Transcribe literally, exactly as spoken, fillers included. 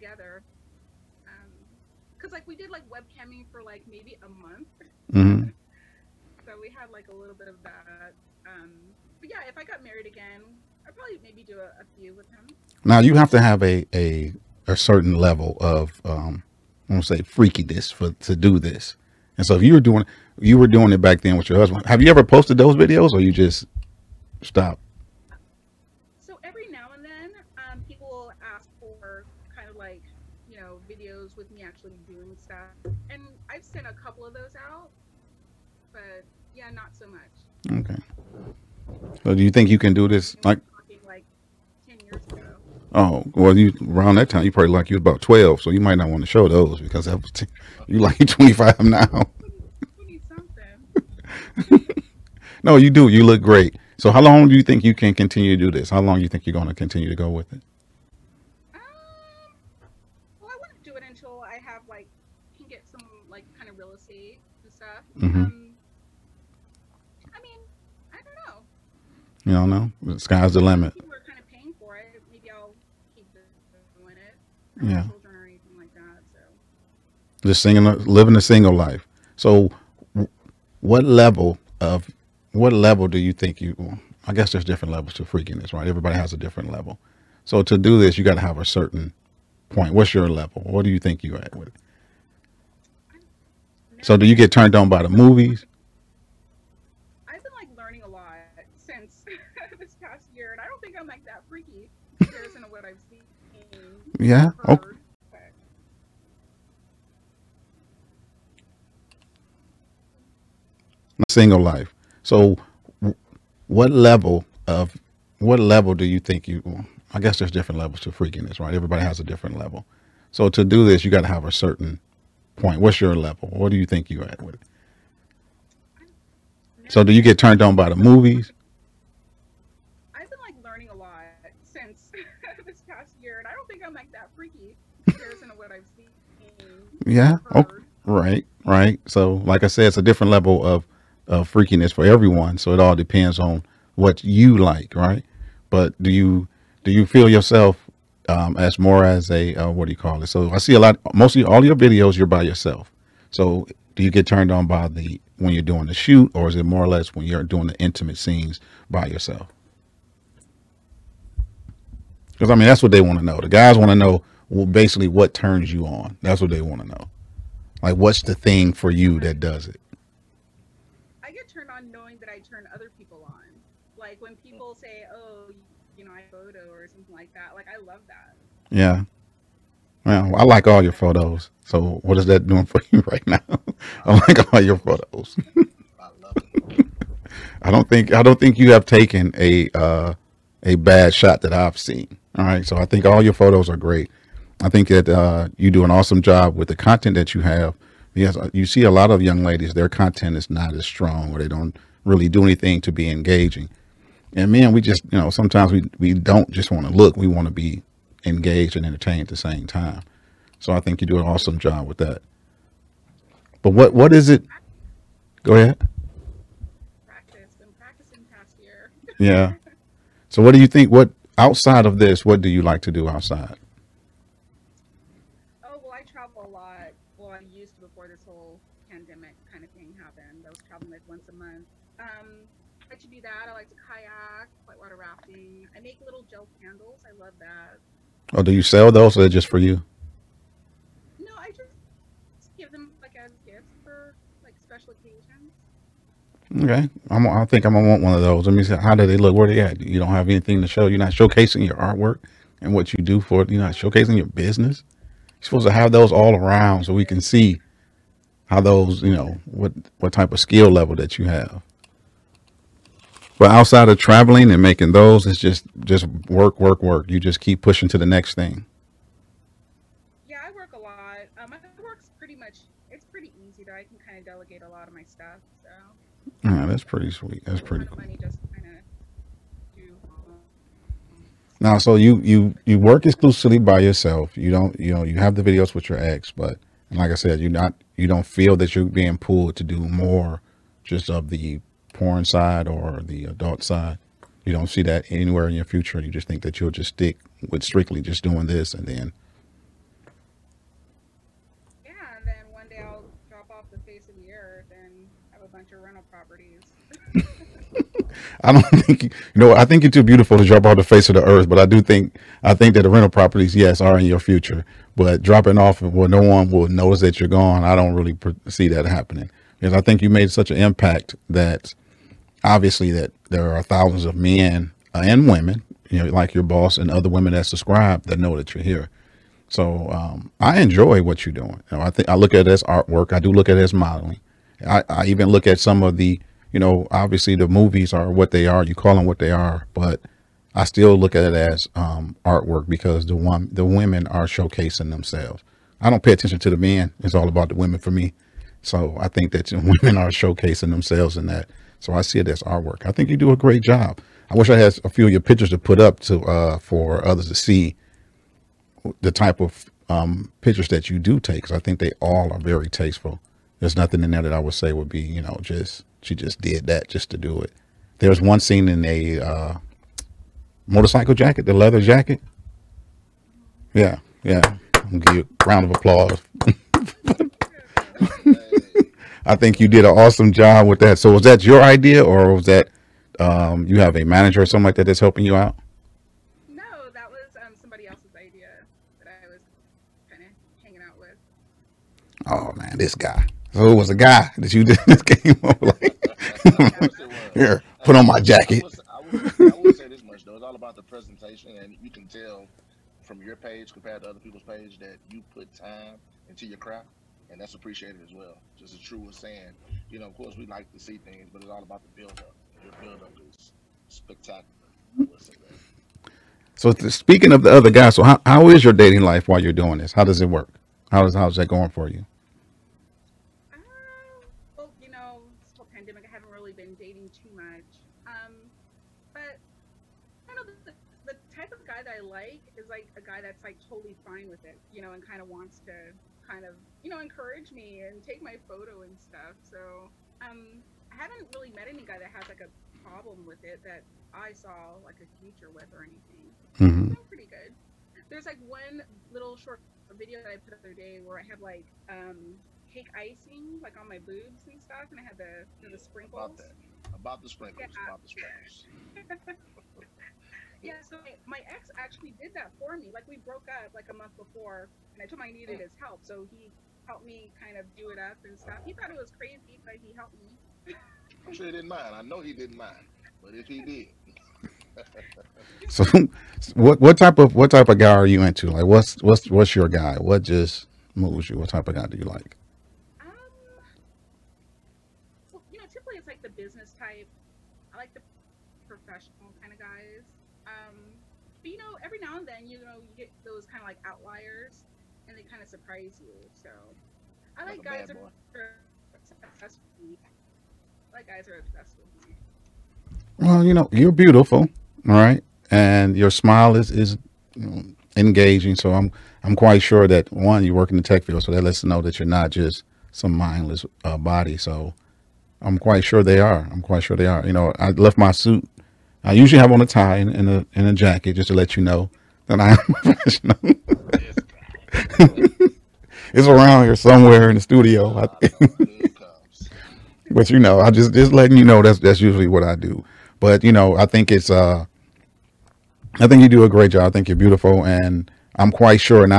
together. Um, cause like we did like webcamming for like maybe a month. Mm-hmm. So we had like a little bit of that. Um, but yeah, if I got married again, I'd probably maybe do a, a few with him. Now you have to have a, a, a certain level of, um, I'm gonna say freakiness for, to do this. And so if you were doing, you were doing it back then with your husband, have you ever posted those videos or you just stop? So every now and then, um, people will ask for kind of like, you know, videos with me actually doing stuff. And I've sent a couple of those out, but yeah, not so much. Okay. So do you think you can do this? Like, like ten years ago. Oh, well, you around that time, you probably like you was about twelve. So you might not want to show those because that was you like twenty-five now. twenty something. No, you do. You look great. So how long do you think you can continue to do this? How long do you think you're going to continue to go with it? Um, well, I want to do it until I have like, can get some like kind of real estate and stuff. Mm-hmm. Um, You don't know? The sky's the limit. People are kind of paying for it. Maybe I'll keep doing it. Yeah. Children or anything like that. So. Just singing, living a single life. So, what level of what level do you think you? Well, I guess there's different levels to freakiness, right? Everybody has a different level. So to do this, you got to have a certain point. What's your level? What do you think you're at with it? So do you get turned on by the movies? Yeah. Okay. Single life. So what level of what level do you think you, well, I guess there's different levels to freakiness, right? Everybody has a different level. So to do this, you got to have a certain point. What's your level? What do you think you're at with it? So do you get turned on by the movies? Yeah. Oh, right. Right. So like I said, it's a different level of, of freakiness for everyone. So it all depends on what you like. Right. But do you do you feel yourself um, as more as a uh, what do you call it? So I see a lot. Mostly all your videos, you're by yourself. So do you get turned on by the when you're doing the shoot, or is it more or less when you're doing the intimate scenes by yourself? Because, I mean, that's what they want to know. The guys want to know. Well, basically what turns you on. That's what they want to know. Like, what's the thing for you that does it? I get turned on knowing that I turn other people on. Like when people say, oh, you know, I photo or something like that. Like, I love that. Yeah. Well, I like all your photos. So what is that doing for you right now? I like all your photos. I love it. I don't think, I don't think you have taken a, uh, a bad shot that I've seen. All right. So I think all your photos are great. I think that uh, you do an awesome job with the content that you have. Yes, you see a lot of young ladies, their content is not as strong, or they don't really do anything to be engaging. And man, we just, you know, sometimes we, we don't just want to look, we want to be engaged and entertained at the same time. So I think you do an awesome job with that. But what, what is it? Go ahead. Practice. Been practicing past year. Yeah. So what do you think, what outside of this, what do you like to do outside? Oh, do you sell those, or they're just for you? No, I just give them like as gifts for like special occasions. Okay, I'm, I think I'm gonna want one of those. Let me see, how do they look? Where they at? You don't have anything to show. You're not showcasing your artwork and what you do for it. You're not showcasing your business. You're supposed to have those all around so we can see how those, you know, what what type of skill level that you have. But outside of traveling and making those, it's just, just work, work, work. You just keep pushing to the next thing. Yeah, I work a lot. Um, my work's pretty much, it's pretty easy though. I can kind of delegate a lot of my stuff. So. Yeah, that's pretty sweet. That's pretty cool. Just kinda do. Now, so you, you, you work exclusively by yourself. You don't, you know, you have the videos with your ex, but like I said, you're not, you don't feel that you're being pulled to do more just of the porn side or the adult side. You don't see that anywhere in your future. You just think that you'll just stick with strictly just doing this and then properties. I don't think, you know, I think you're too beautiful to drop off the face of the earth, but I do think, I think that the rental properties, yes, are in your future, but dropping off where no one will notice that you're gone, I don't really see that happening, because I think you made such an impact that obviously that there are thousands of men and women, you know, like your boss and other women that subscribe that know that you're here. So um, I enjoy what you're doing. You know, I think I look at it as artwork. I do look at it as modeling. I, I even look at some of the, you know, obviously the movies are what they are. You call them what they are, but I still look at it as um, artwork, because the one, the women are showcasing themselves. I don't pay attention to the men. It's all about the women for me. So I think that women are showcasing themselves in that. So I see it as artwork. I think you do a great job. I wish I had a few of your pictures to put up to uh, for others to see the type of um, pictures that you do take, because I think they all are very tasteful. There's nothing in there that I would say would be, you know, just, she just did that just to do it. There's one scene in a uh, motorcycle jacket, the leather jacket. Yeah, yeah. I'll give you a round of applause. I think you did an awesome job with that. So was that your idea, or was that um, you have a manager or something like that that's helping you out? No, that was um, somebody else's idea that I was kind of hanging out with. Oh, man, this guy. So it was a guy that you just came over like, here, put on my jacket. I would, I, would, I would say this much, though. It's all about the presentation, and you can tell from your page compared to other people's page that you put time into your craft, and that's appreciated as well. Just as True was saying, you know, of course we like to see things, but it's all about the build-up. Your build-up is spectacular. So speaking of the other guy, so how, how is your dating life while you're doing this? How does it work? How is, how is that going for you? That's like totally fine with it, you know, and kind of wants to kind of, you know, encourage me and take my photo and stuff. So um, I haven't really met any guy that has like a problem with it that I saw like a future with or anything. Mm-hmm. So pretty good. There's like one little short video that I put up the other day where I had like um, cake icing like on my boobs and stuff, and I had the, you know, the sprinkles. About that. About the sprinkles. Yeah. About the sprinkles. Yeah, so my, my ex actually did that for me. Like, we broke up like a month before, and I told him I needed his help. So he helped me kind of do it up and stuff. He thought it was crazy, but he helped me. I'm sure he didn't mind. I know he didn't mind. But if he did. So what what type of what type of guy are you into? Like, what's what's what's your guy? What just moves you? What type of guy do you like? Um well, you know, typically it's like the business type. I like the professional kind of guys. Um, but you know, every now and then, you know, you get those kind of like outliers, and they kind of surprise you. So I like guys that are obsessed with me. I like guys that are obsessed with me. Well, you know, you're beautiful, all right, and your smile is is you know, engaging. So I'm I'm quite sure that, one, you work in the tech field, so that lets us know that you're not just some mindless uh, body. So I'm quite sure they are. I'm quite sure they are. You know, I left my suit. I usually have on a tie and, and, a, and a jacket just to let you know that I am professional. It's around here somewhere in the studio. I think. But, you know, I just, just letting you know that's, that's usually what I do. But, you know, I think it's, uh, I think you do a great job. I think you're beautiful, and I'm quite sure. And I